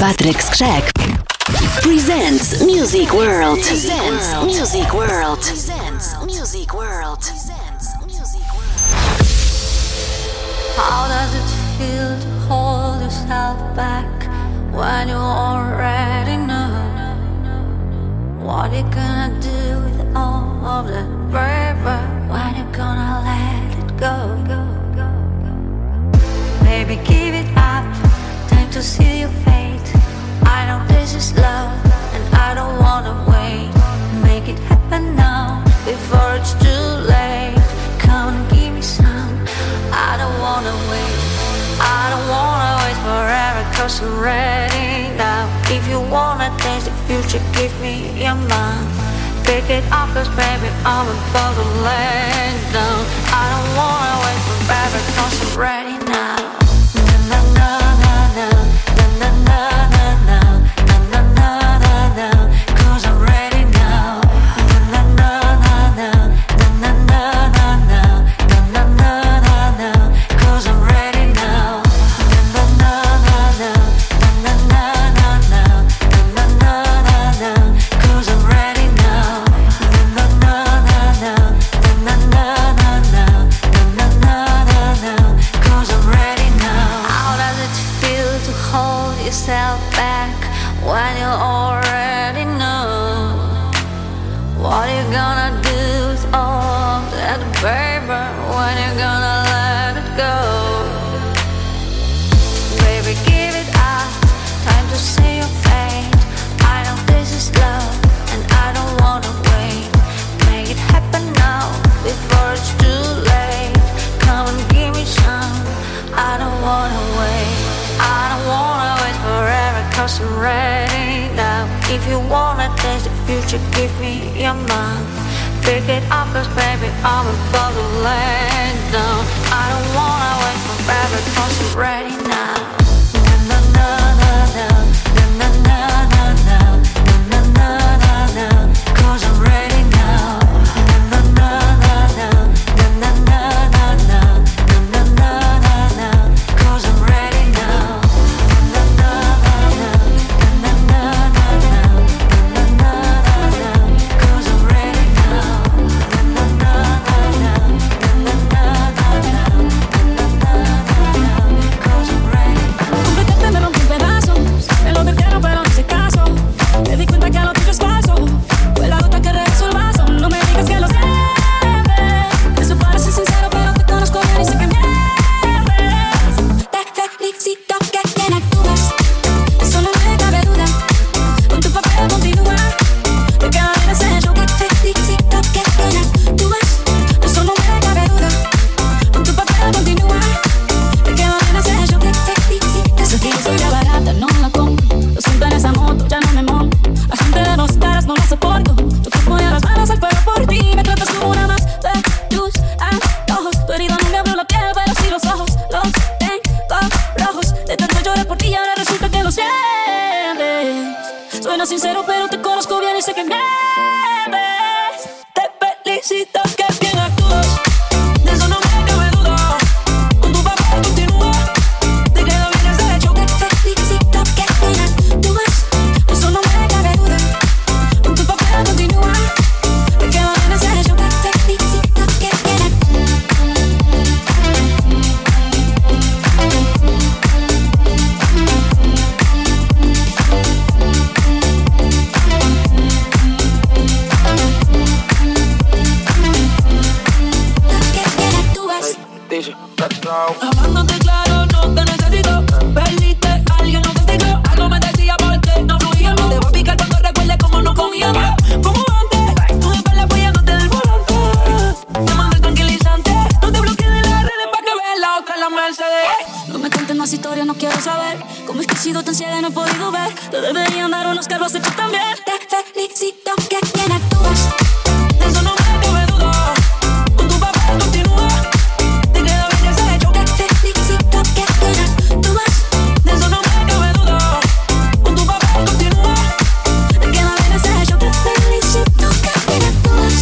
Patryk Skrzek presents Music World. How does it feel to hold yourself back when you already know what you're gonna do with all of that river? When you're gonna let it go? Baby, give it up. Time to see your fate. I know this is love, and I don't wanna wait. Make it happen now before it's too late. Come and give me some. I don't wanna wait. I don't wanna wait forever, 'cause I'm ready now. If you wanna taste the future, give me your mind. Pick it up, 'cause baby I'm about to lay down. I don't wanna wait forever, 'cause I'm ready now. Na na na na na na na na na na na na na, 'cause I'm ready now. Na na na na na na na na na na na na, 'cause I'm ready now. Na na na na na na na na na na na na, 'cause I'm ready now. Na na na na na na na na na na na, 'cause I'm ready now. How does it feel to hold yourself back when you already know what you're gonna do with all that paper? When you're gonna let it go? Baby, give it up. Time to see your fate. I know this is love, and I don't wanna wait. Make it happen now before it's too late. Come and give me some. I don't wanna wait. I don't wanna wait forever, 'cause I'm ready now. If you wanna taste the future, give me your mind. Pick it up, 'cause baby I'm about to lay down. I don't wanna wait forever, 'cause I'm ready now. Na na na na na na na na na na na na, 'cause I'm ready now. Na na na na na na na na na na na na, 'cause I'm ready now. Na na na na na na na na na na na, 'cause I'm ready now. Na na na na na na na na na na, 'cause I'm ready. Completamente me rompí en pedazos, me lo advirtieron pero no hice caso. Me di cuenta que lo tuyo es falso, fue la gota que rebasó el vaso. No me digas que lo sabes, eso parece sincero pero te conozco bien y sé que mientes. Te felicito que bien actúas, eso no me cabe duda. Con tu papel continúa, de que la vida se yo. Te felicito que bien actúas, eso no me cabe duda. Con tu papel continúa, de que la vida se yo. Te felicito. Esa filosofía barata no la compro, yo siento en esa moto, ya no me monto. La gente de dos caras no la soporto, yo te ponía las manos al fuego por ti. Me tratas como una más de tus antojos, tu herida no me abrió la piel pero sí los ojos, los tengo rojos. De tanto lloré por ti y ahora resulta que lo sientes. Suena sincero pero te conozco bien y sé que mientes. Te felicito que bien actúas, de eso no me cabe duda. Con tu papel continúa, te queda bien ese hecho. Te felicito que bien actúas, de eso no me cabe duda. Con tu papel continúa, te queda bien ese hecho. Te felicito que bien actúas. Amándote claro, no te necesito. Perdiste a alguien, no te creo. Algo me decía porque no fluíamos. Te voy a picar cuando recuerdes cómo no comíamos. Como antes, tú de espalda apoyándote del volante. Tomando el tranquilizante. No te bloquees de las redes para que veas la otra en la Mercedes. No me cuentes más historias, no quiero saber cómo es que he sido tan ciega y no he podido ver. Te deberían dar unos carros hechos también. Te felicito que bien actúas, de eso no me cabe duda. Con tu papel continúa, te queda bien ese hecho. Te felicito que bien actúas, de eso no me cabe duda. Con tu papel continúa, te queda bien ese hecho. Te felicito que bien actúas.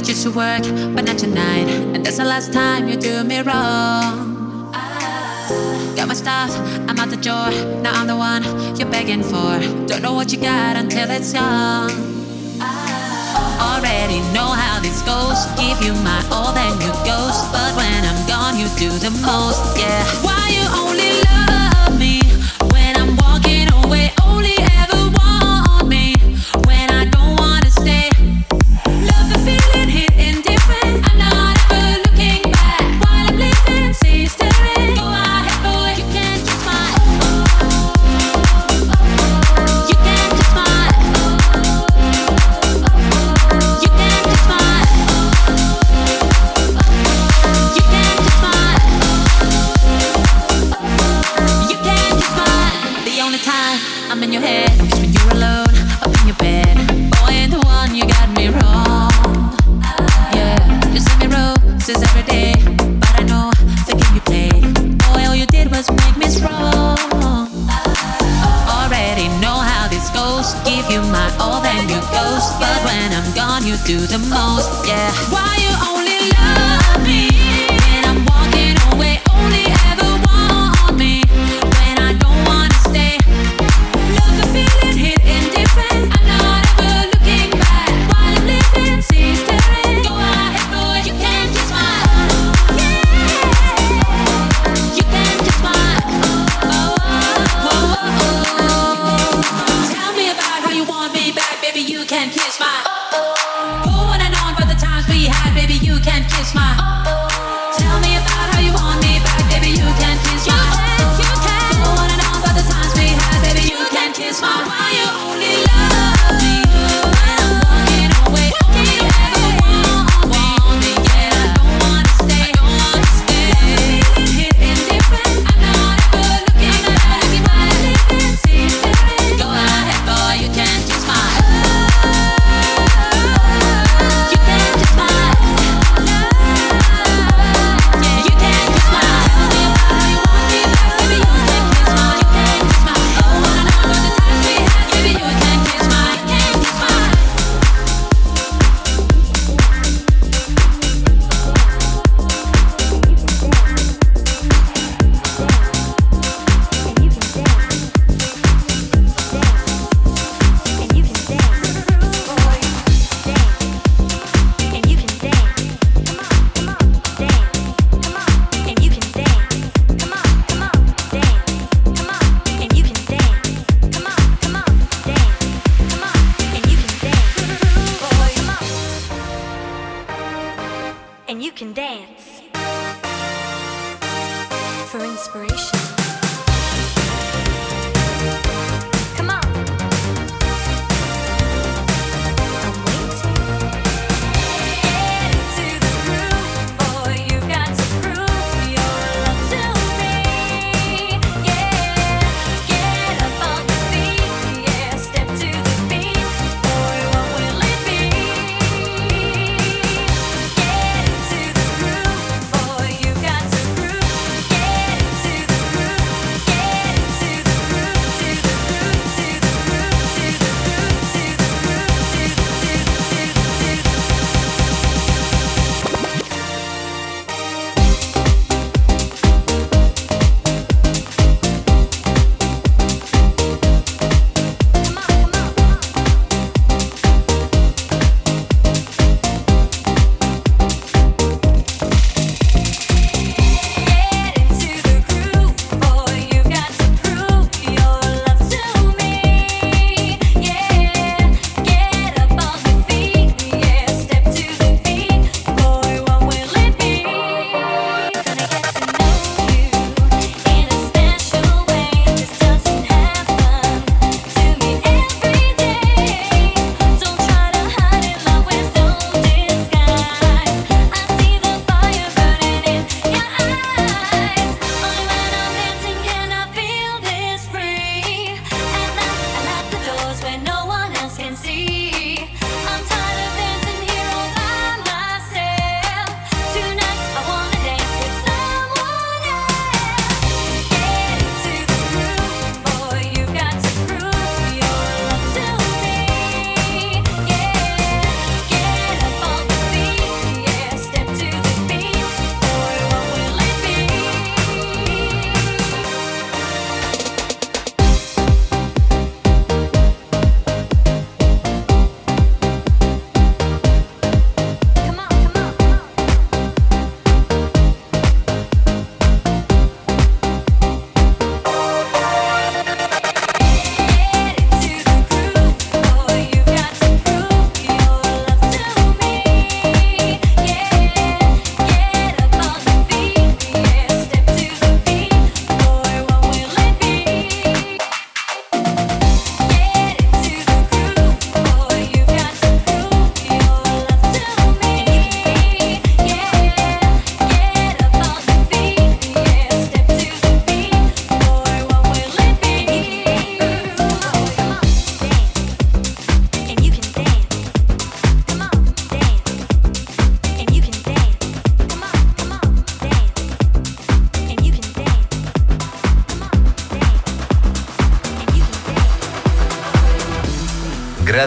that you should work, but not tonight. And that's the last time you do me wrong. Got my stuff, I'm out the door. Now I'm the one you're begging for. Don't know what you got until it's gone. Already know how this goes. Give you my all, then you ghost. But when I'm gone, you do the most, yeah. Why you only love me when I'm walking away? Only ever want me when I don't wanna stay. Love the feeling, hit indifferent. I'm not ever looking back while I'm living, sistering. Go ahead, boy, you can't kiss my. You can't kiss my. You can't kiss my. You can't kiss my. You can't kiss my. The only time I'm in your head is when you're alone up in your bed. Boy, ain't the one you got me wrong. Every day, but I know the game you played. Boy, all you did was make me strong. Already know how this goes. Give you my all, then you ghost. But when I'm gone, you do the most, yeah. Why you only love me when I'm walking away? Only ever want me when I don't wanna stay. Love the feeling, hit indifferent. I'm not ever looking back while I'm living, sistering. Go ahead, boy, you can. gra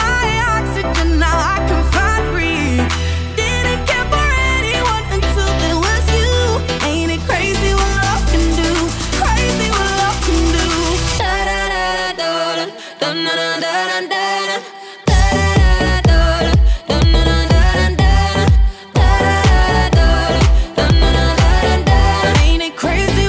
my oxygen, now I can find breathe. Didn't care for anyone until it was you. Ain't it crazy what love can do? Crazy what love can do. Da da da da da da da da da. Crazy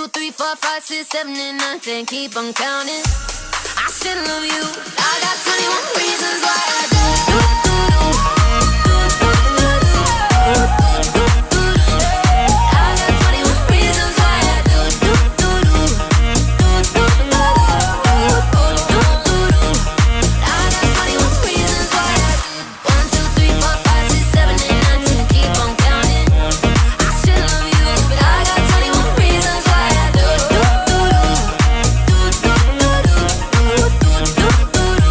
two, three, four, five, six, seven, and nine, ten. Keep on counting. I still love you. I got 21 reasons why I do. I got 21 reasons why I do. I got 21 reasons why I do. One, two, three, four, five, six, seven, and nine, ten. Keep on counting. I still love you, but I got 21 reasons why I do. I got 21 reasons why I do. Stay the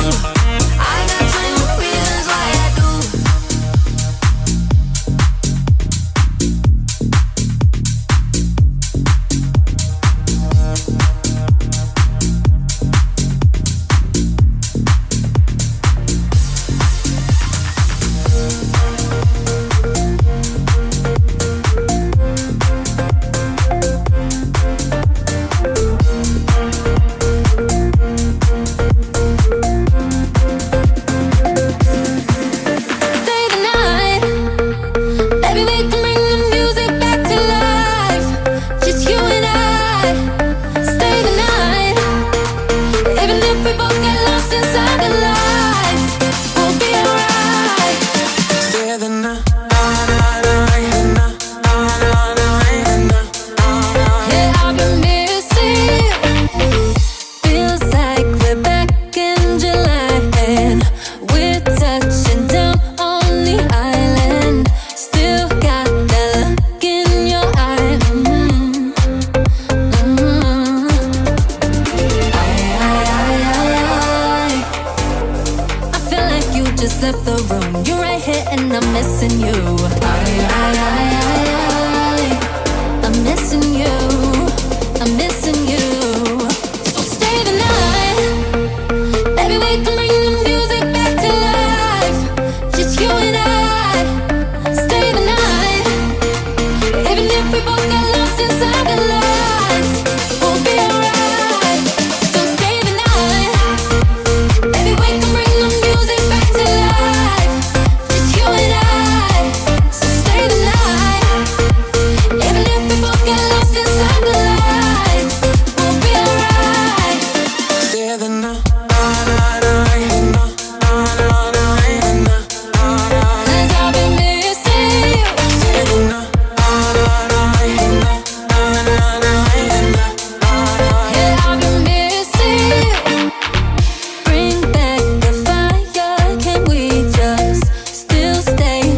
night, baby. We can bring the music back to life. Just you and I. Stay the night, even if we both get lost inside the lights, we'll be alright. Stay the night. Yeah, I've been missing. Feels like we're back in July and we're touching down on the island. Still got that look in your eye. I feel like you just left the room. You're right here and I'm missing you. I'm missing you. I'm missing you. So stay the night, baby. We can bring the music back to life. Just you and I. Stay the night, even if we both get lost inside the lights, we'll be alright. So stay the night, baby. We can bring the music back to life. Just you and I. So stay the night, even if we both get lost inside the lights, we'll be alright. Stay the night. Cause I've been missing you. Yeah, I've been missing you. Bring back the fire, can we just still stay?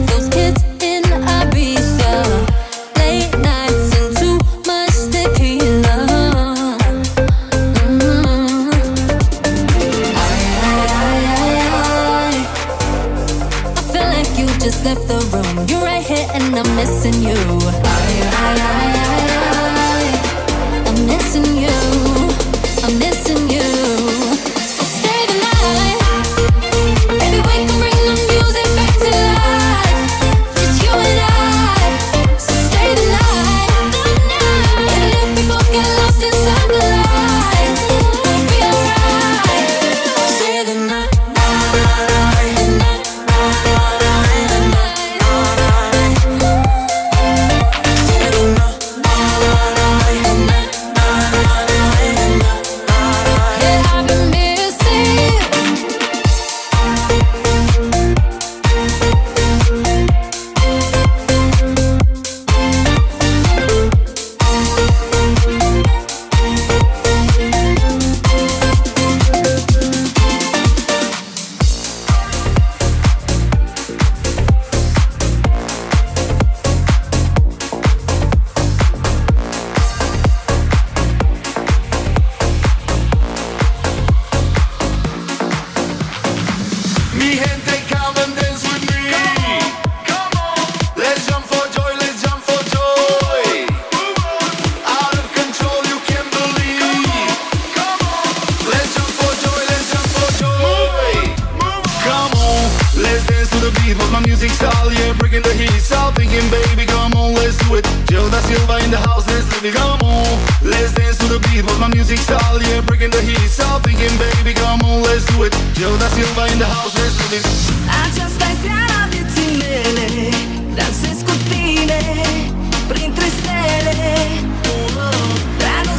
Those kids in Ibiza, late nights and too much tequila. I feel like you just left the room. You're right here and I'm missing you. I'm missing you. I'm missing you. So stay the night, baby. We can bring the music back to life. Just you and I. So stay the night, even if we both get lost inside the lights, we'll be alright. Stay the night. Yeah, I've been missing you. Mi gente, come and dance with me. Come on, let's jump for joy, let's jump for joy. Out of control, you can't believe. Let's jump for joy, let's jump for joy. Come on, let's dance to the beat of my music style. Yeah, breaking the heat, stop thinking, baby. Come on, let's do it. Joe Da Silva in the house, let's live it. Come on, let's dance to the beat of my music style. Yeah, breaking the heat, stop thinking, baby. Come on, let's do it. Joe Da Silva in the house, let's live it. A just seara de ținele, dansez cu tine, printre stele. Dar nu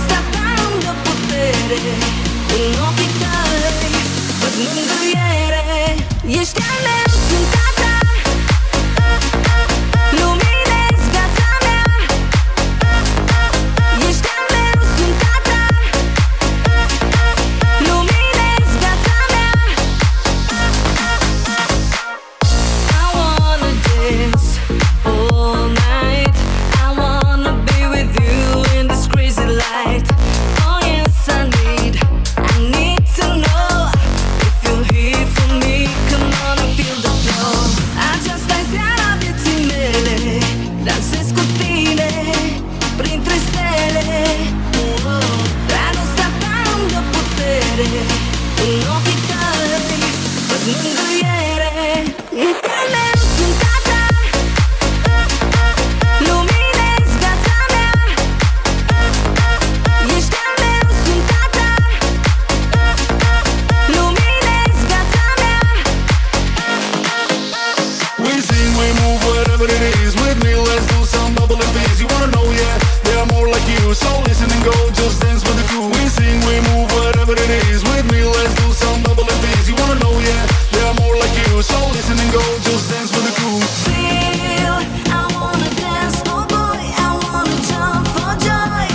what it is. With me, let's do some bubbly things. You wanna know, yeah, there are more like you. So listen and go, just dance with the crew. We sing, we move, whatever it is. With me, let's do some bubbly things. You wanna know, yeah, there are more like you. So listen and go, just dance with the crew. Feel, I wanna dance, oh boy, I wanna jump for joy.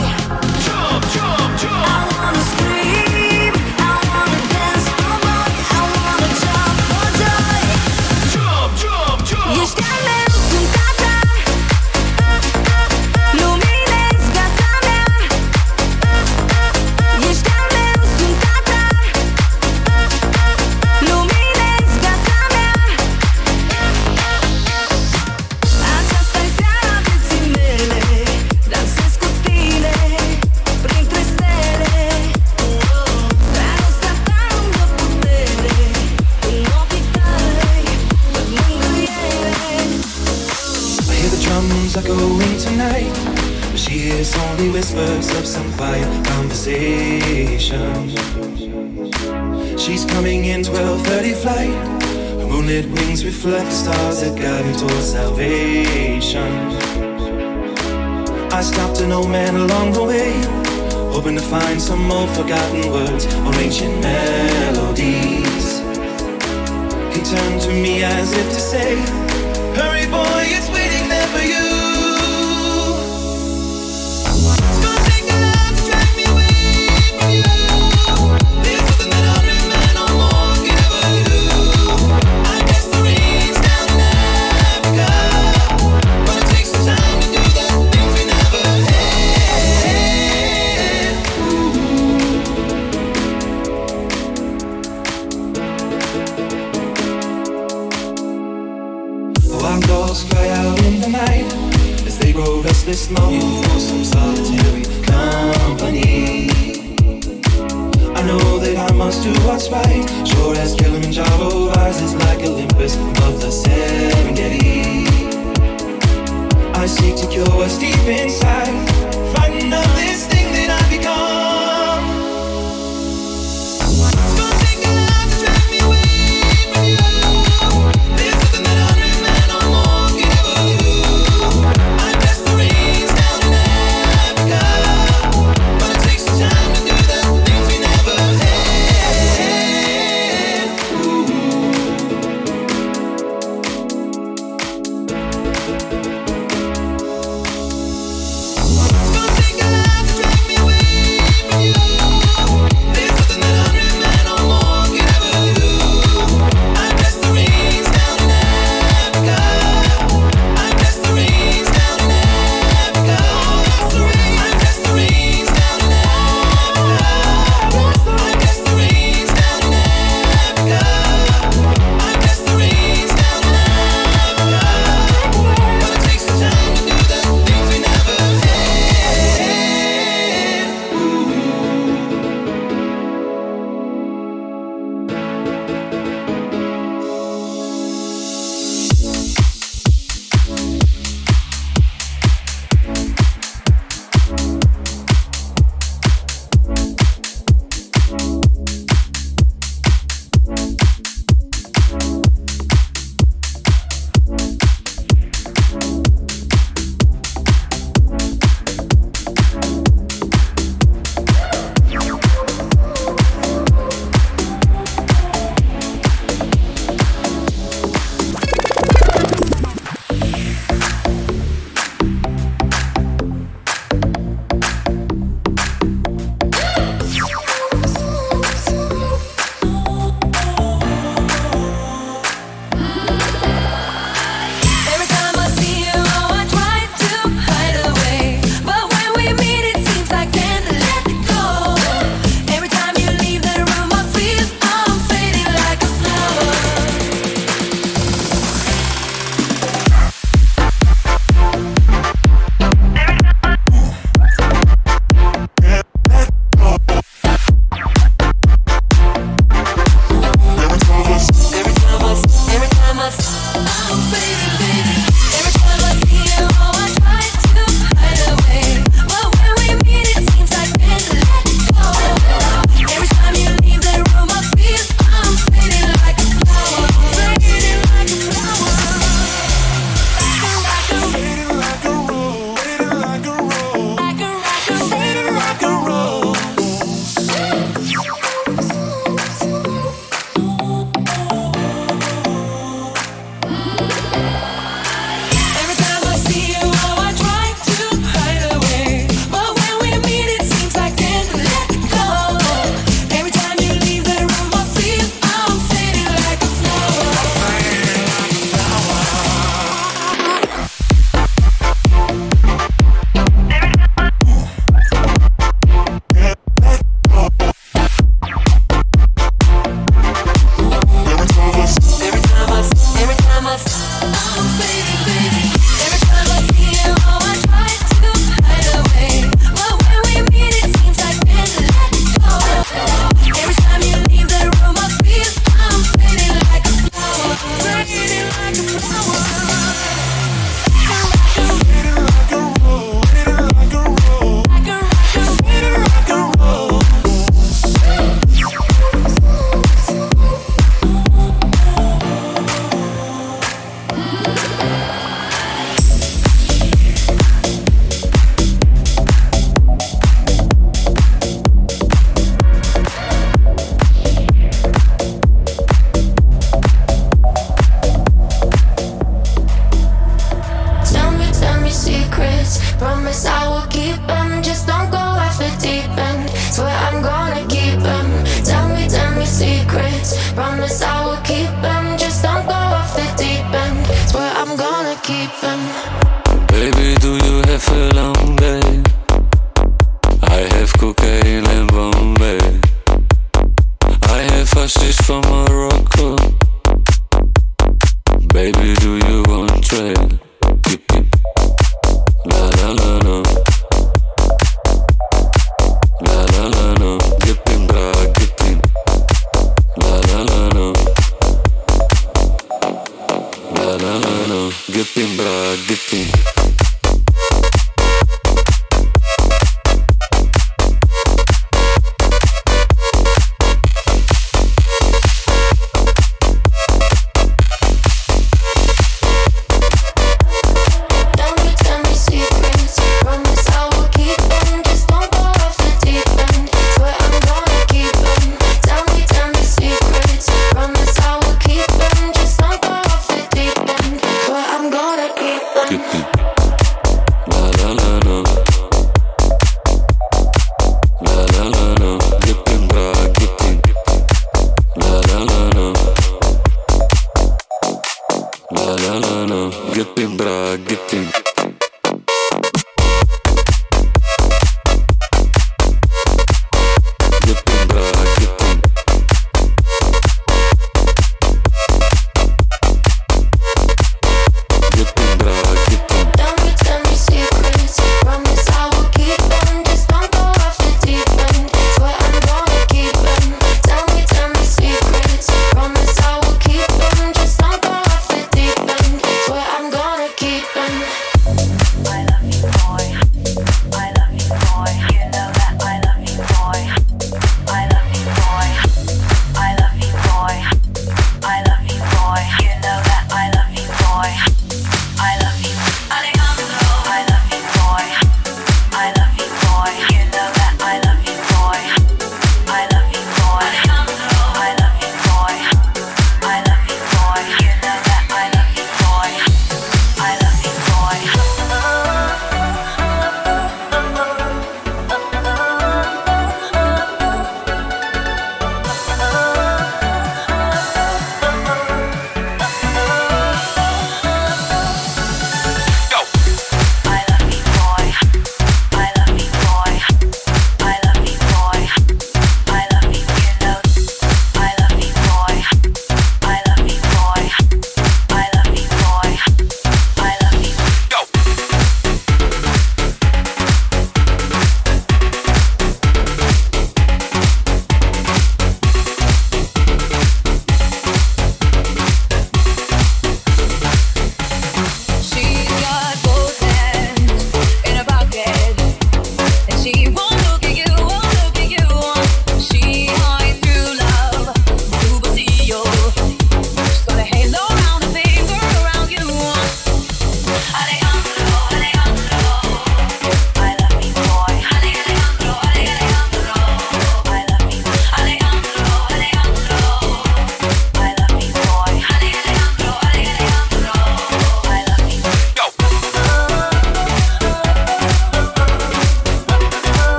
Jump, jump, jump. I wanna scream, I wanna dance, oh boy, I wanna jump for joy. Jump, jump, jump. Jeszcze echoing tonight, but she hears only whispers of some quiet conversation. She's coming in 12:30 flight. Her moonlit wings reflect the stars that guide me towards salvation. I stopped an old man along the way, hoping to find some old forgotten words or ancient melodies. He turned to me as if to say, hurry boy, it's waiting there for you. This longing for some solitary company. I know that I must do what's right. Sure as Kilimanjaro rises like Olympus above the Serengeti. I seek to cure what's deep inside, frightened of this thing that I've become.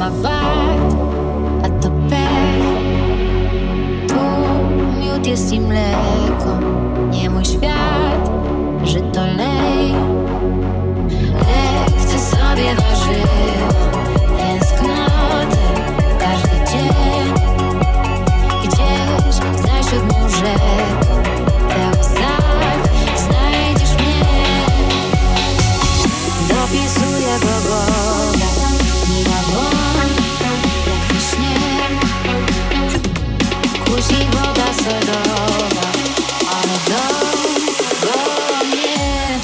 ma wart, a to pech. Tu miód jest i mleko, nie mój świat, że to lej. Lekce sobie ważyło tęsknoty każdy dzień. Gdzieś za siódmą rzeką we łzach znajdziesz mnie. Dopisuję Boga. Miła woń, jak we śnie. Kusi woda sodowa, ale do mnie.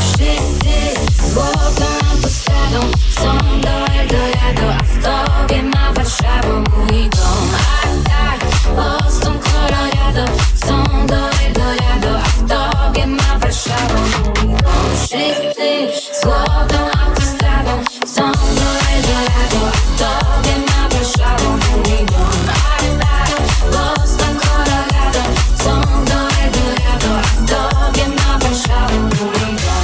Wszyscy złotą autostradą chcą do Eldorado, a w tobie ma Warszawą mój dom. A tak, Boston, Colorado chcą do Eldorado, a w tobie ma Warszawą mój dom. Wszyscy złotą autostradą chcą do Eldorado, a w tobie ma Warszawą mój dom. A tak, Boston, Colorado chcą do Eldorado, a w tobie ma Warszawą mój dom.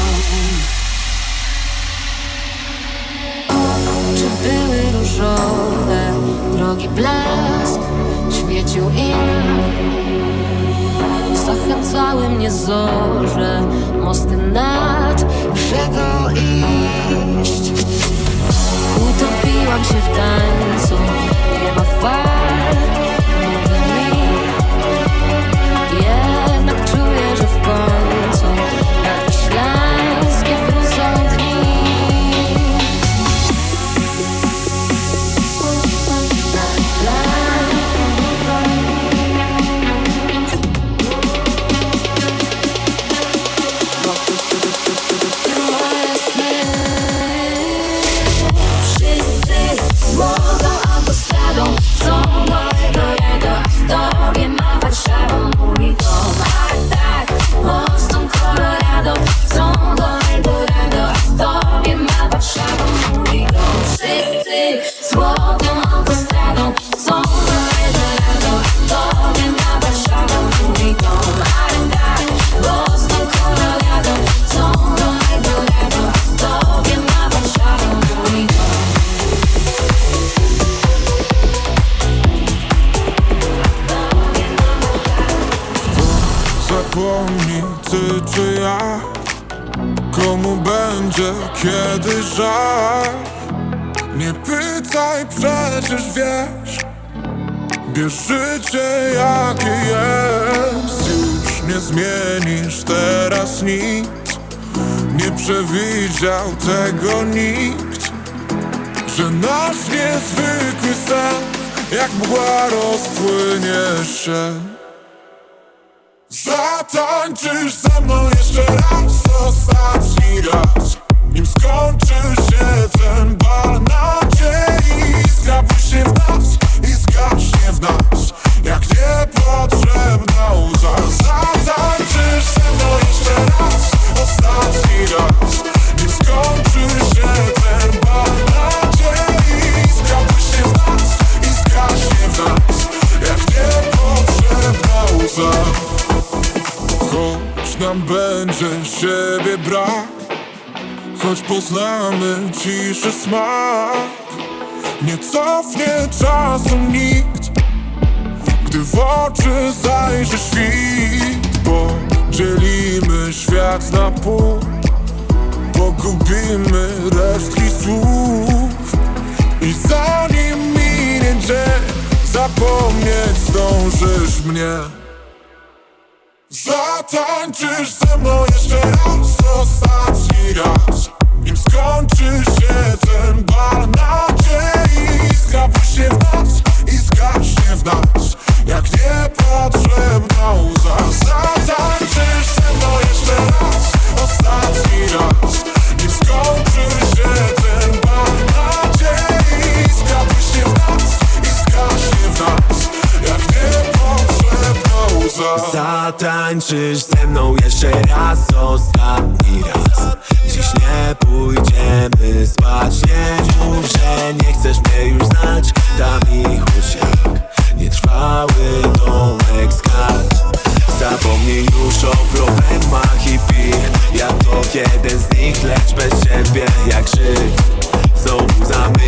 Oczy były różowe, drogi blask świecił im. Zachęcały mnie zorze, mosty nad rzeką iść. Utopiłam się w tańcu, nie ma fal, mówi mi. Jednak czuję, że w końcu na śląskie fruzą dni. Kiedy żal, nie pytaj, przecież wiesz. Bierz życie jakie jest. Już nie zmienisz teraz nic. Nie przewidział tego nikt, że nasz niezwykły sen jak mgła rozpłynie się. Zatańczysz ze mną jeszcze raz, ostatni raz, nim skończy się ten bal nadziei. Iskra błyśnie w nas i zgaśnie w nas jak niepotrzebna łza. Zatańczysz ze mną jeszcze raz, ostatni raz, nim skończy się ten bal nadziei. Iskra błyśnie w nas i zgaśnie w nas jak niepotrzebna łza. Choć nam będzie siebie brak, choć poznamy ciszy smak, nie cofnie czasem nikt, gdy w oczy zajrzy świt. Bo dzielimy świat na pół, pogubimy resztki słów. I zanim minie dzień, zapomnieć zdążysz mnie. Zatańczysz ze mną jeszcze raz, ostatni raz, nim skończy się ten bal nadziei. Iskra błyśnie w nas i zgaśnie w nas jak niepotrzebna łza. Zatańczysz ze mną jeszcze raz, ostatni raz, nim skończy się ten bal nadziei. Iskra błyśnie w nas i zgaśnie w nas jak niepotrzebna łza. Zatańczysz ze mną jeszcze raz, ostatni raz, dziś nie pójdziemy spać. Nie mów, że nie chcesz mnie już znać, tam i chuć jak nietrwały domek z kart. Zapomnij już o problemach i pij, ja to jeden z nich, lecz bez ciebie jak żyć. Znowu zamykam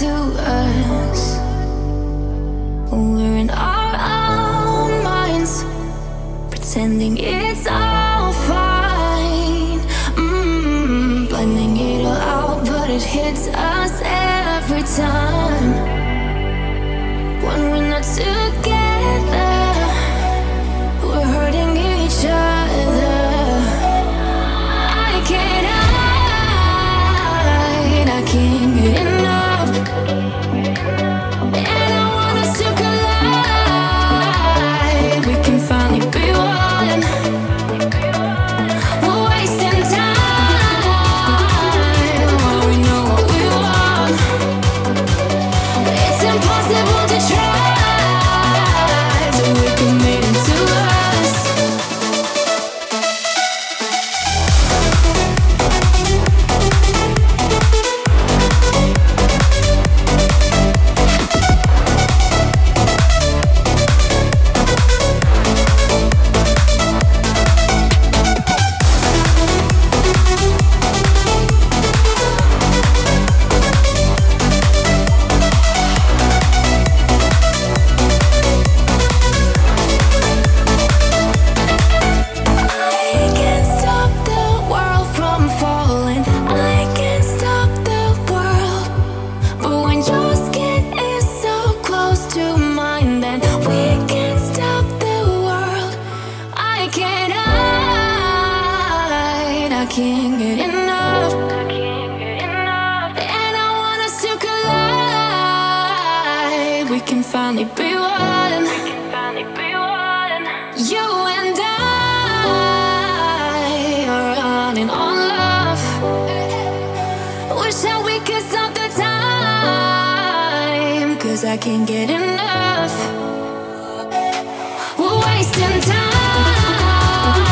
to us. We're in our own minds, pretending it's all fine. Blending it all out, but it hits us every time. When we're not together, we're hurting each other. I can't get enough, and I want us to collide. We can finally be one. We're wasting time while we know what we want. It's impossible to try, so we can meet into us. I can't get enough. We're wasting time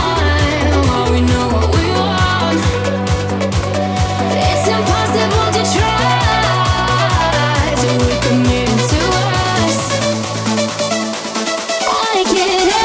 while we know what we want. It's impossible to try, so we can meet into us. Wanna get out.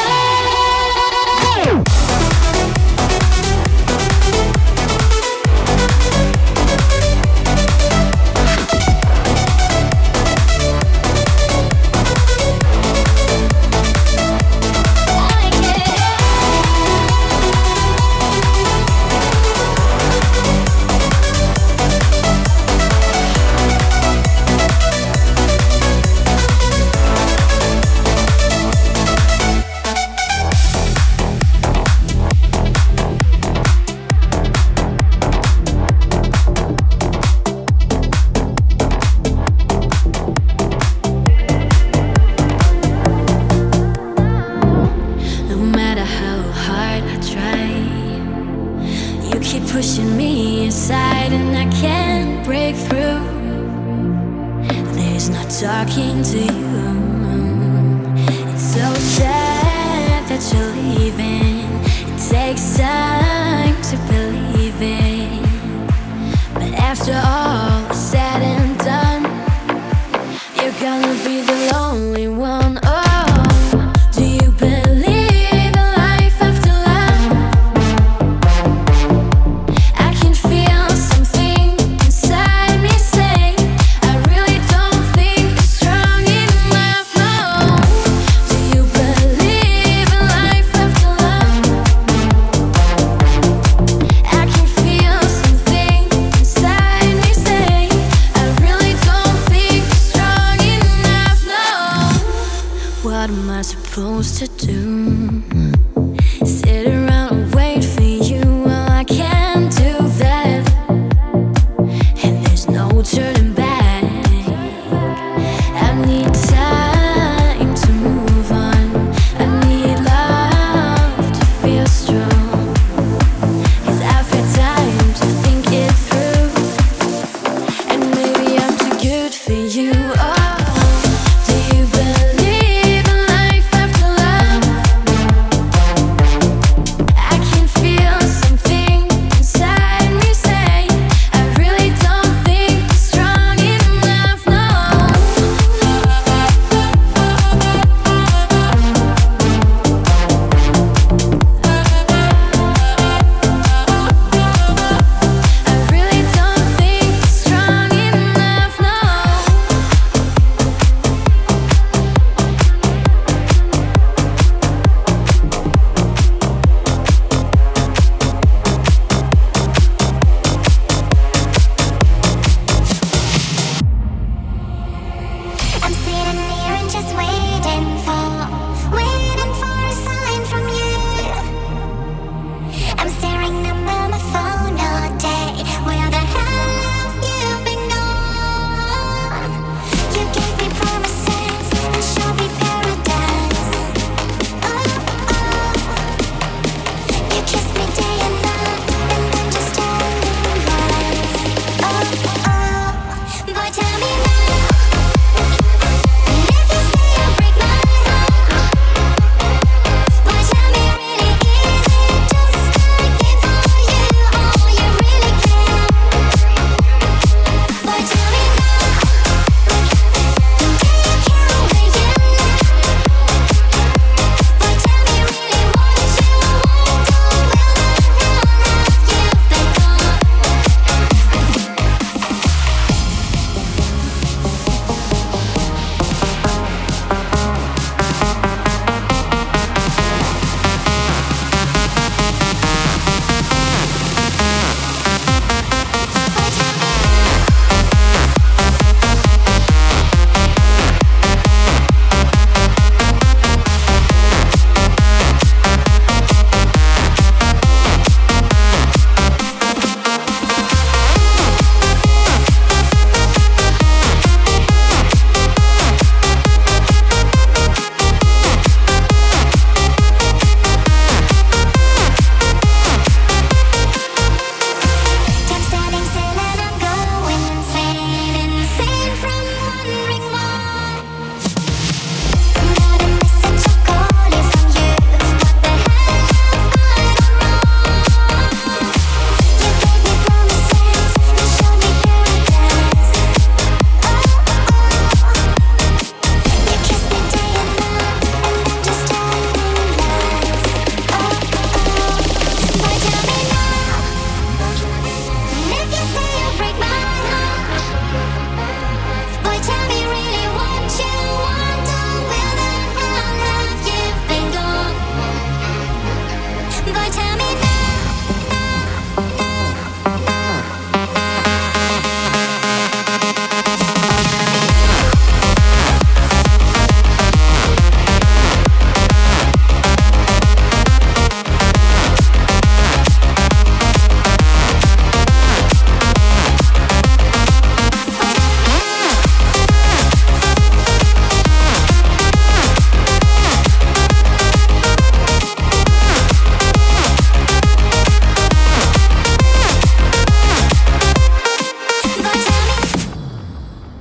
For you, oh, do you believe in life after love?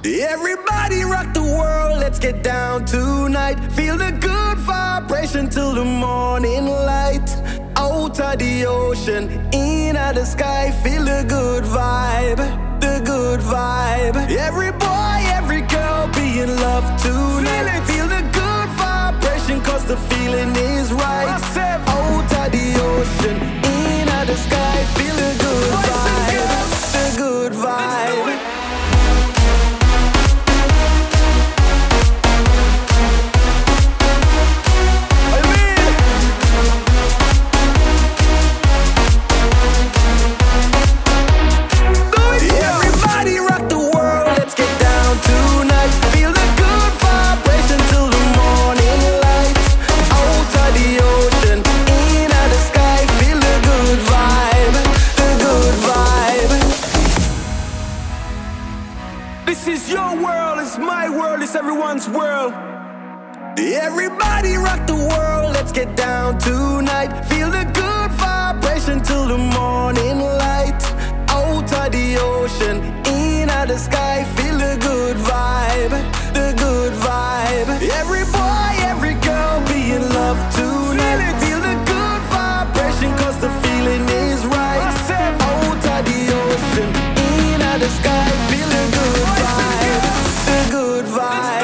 Everybody rock the world, let's get down tonight. Feel the good vibration till the morning light. Out of the ocean, in of the sky. Feel the good vibe, the good vibe. Every boy, every girl be in love tonight. Feel the good vibration cause the feeling is right. Out of the ocean, in of the sky. Feel the good vibe, the good vibe. Everyone's world. Everybody rock the world, let's get down tonight. Feel the good vibration till the morning light. Out of the ocean, in of the sky. Feel the good vibe, the good vibe. Every boy, every girl be in love tonight. Feel the good vibration cause the feeling is right. Out of the ocean, in of the sky. Feel the good vibe, the good vibe.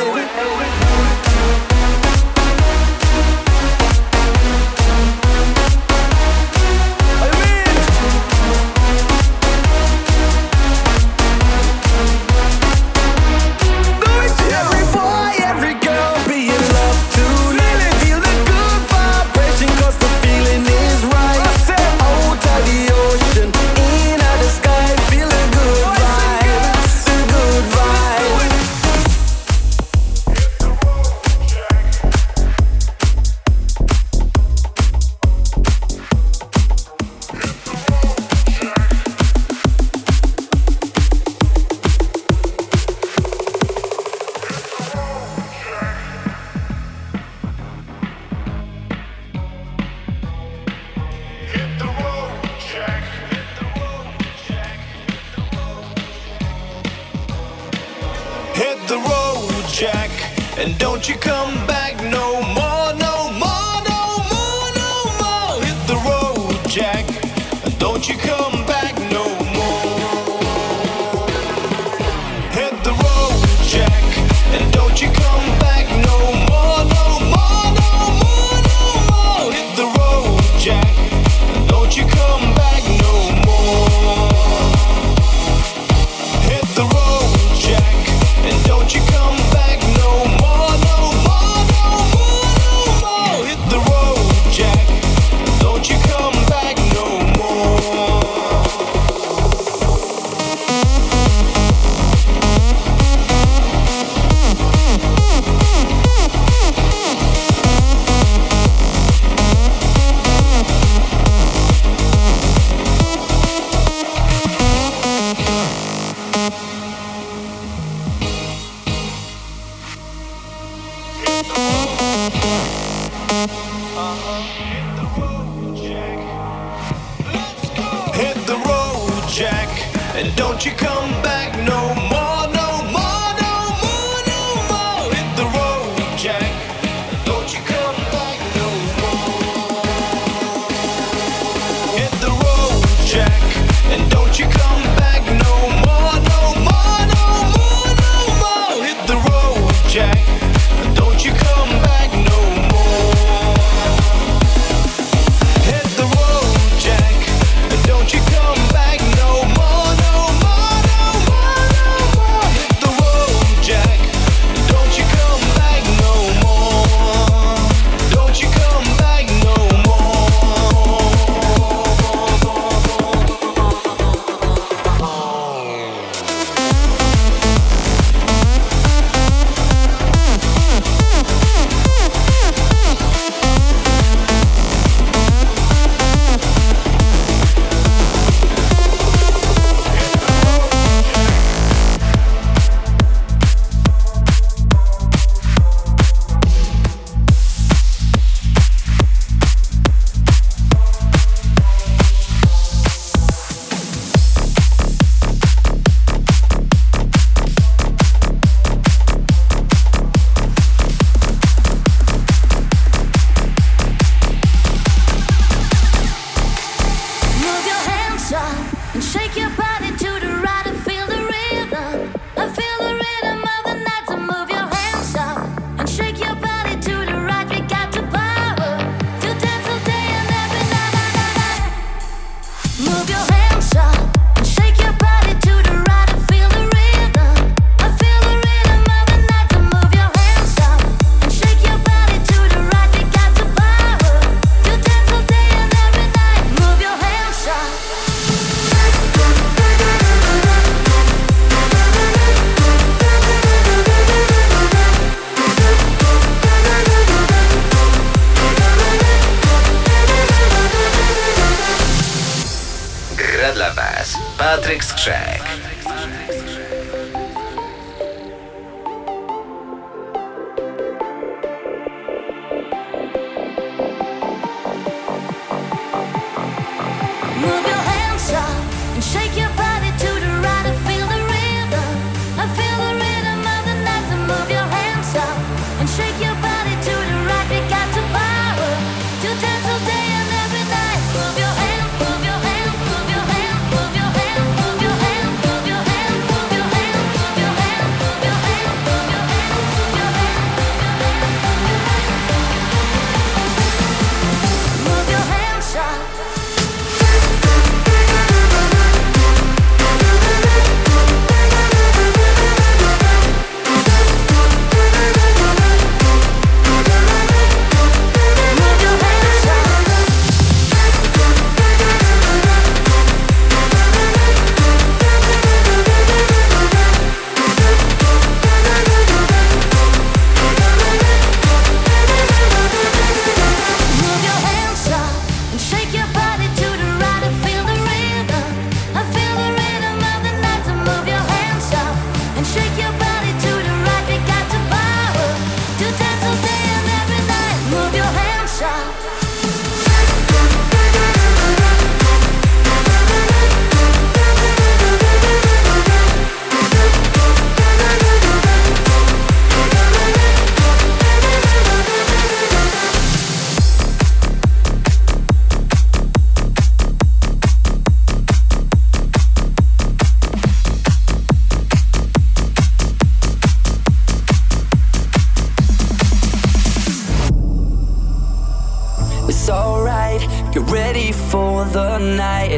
Patryk Skrzek.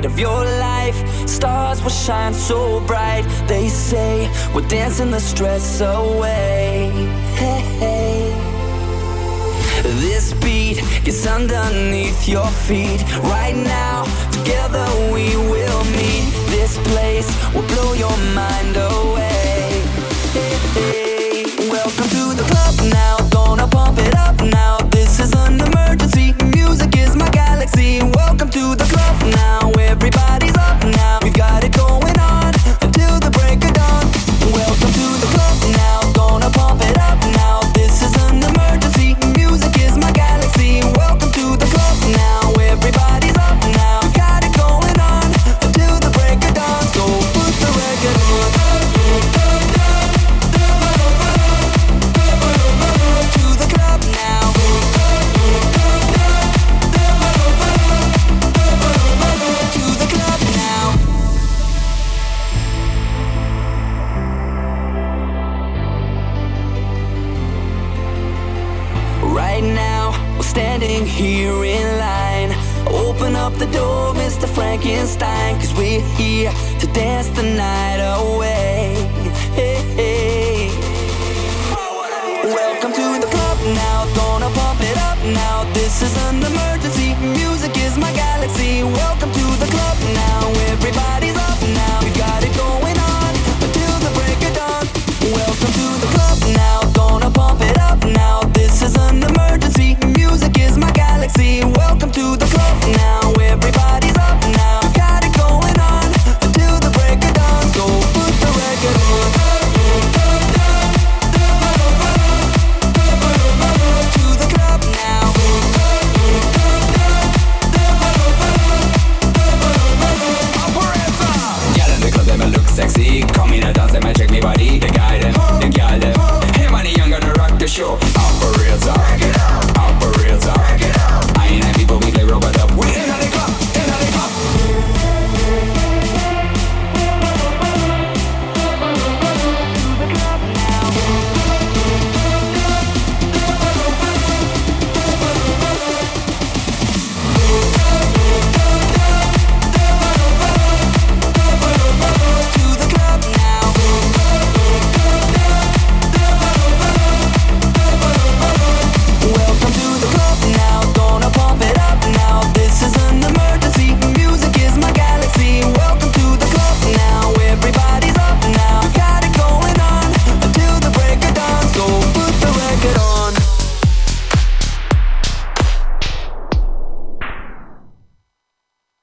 Of your life, stars will shine so bright. They say we're dancing the stress away. Hey, hey. This beat gets underneath your feet. Right now, together we will meet. This place will blow your mind away. Hey, hey. Welcome to the club now. Gonna pump it up now. This is an emergency. Music is my galaxy. Welcome to the club now. Everybody's up now. We've got it going on until the break of dawn. Welcome to the club now. Gonna pump it up now. This is an emergency. Music is my galaxy. Welcome to the club now. Everybody's up now. We've got it going on until the break of dawn. So put the record on. Here in line, open up the door, Mr. Frankenstein, 'cause we're here to dance the night away. Hey, hey. Welcome to the club now, gonna pump it up now. This is an emergency, music is my galaxy. Welcome to the club now, everybody.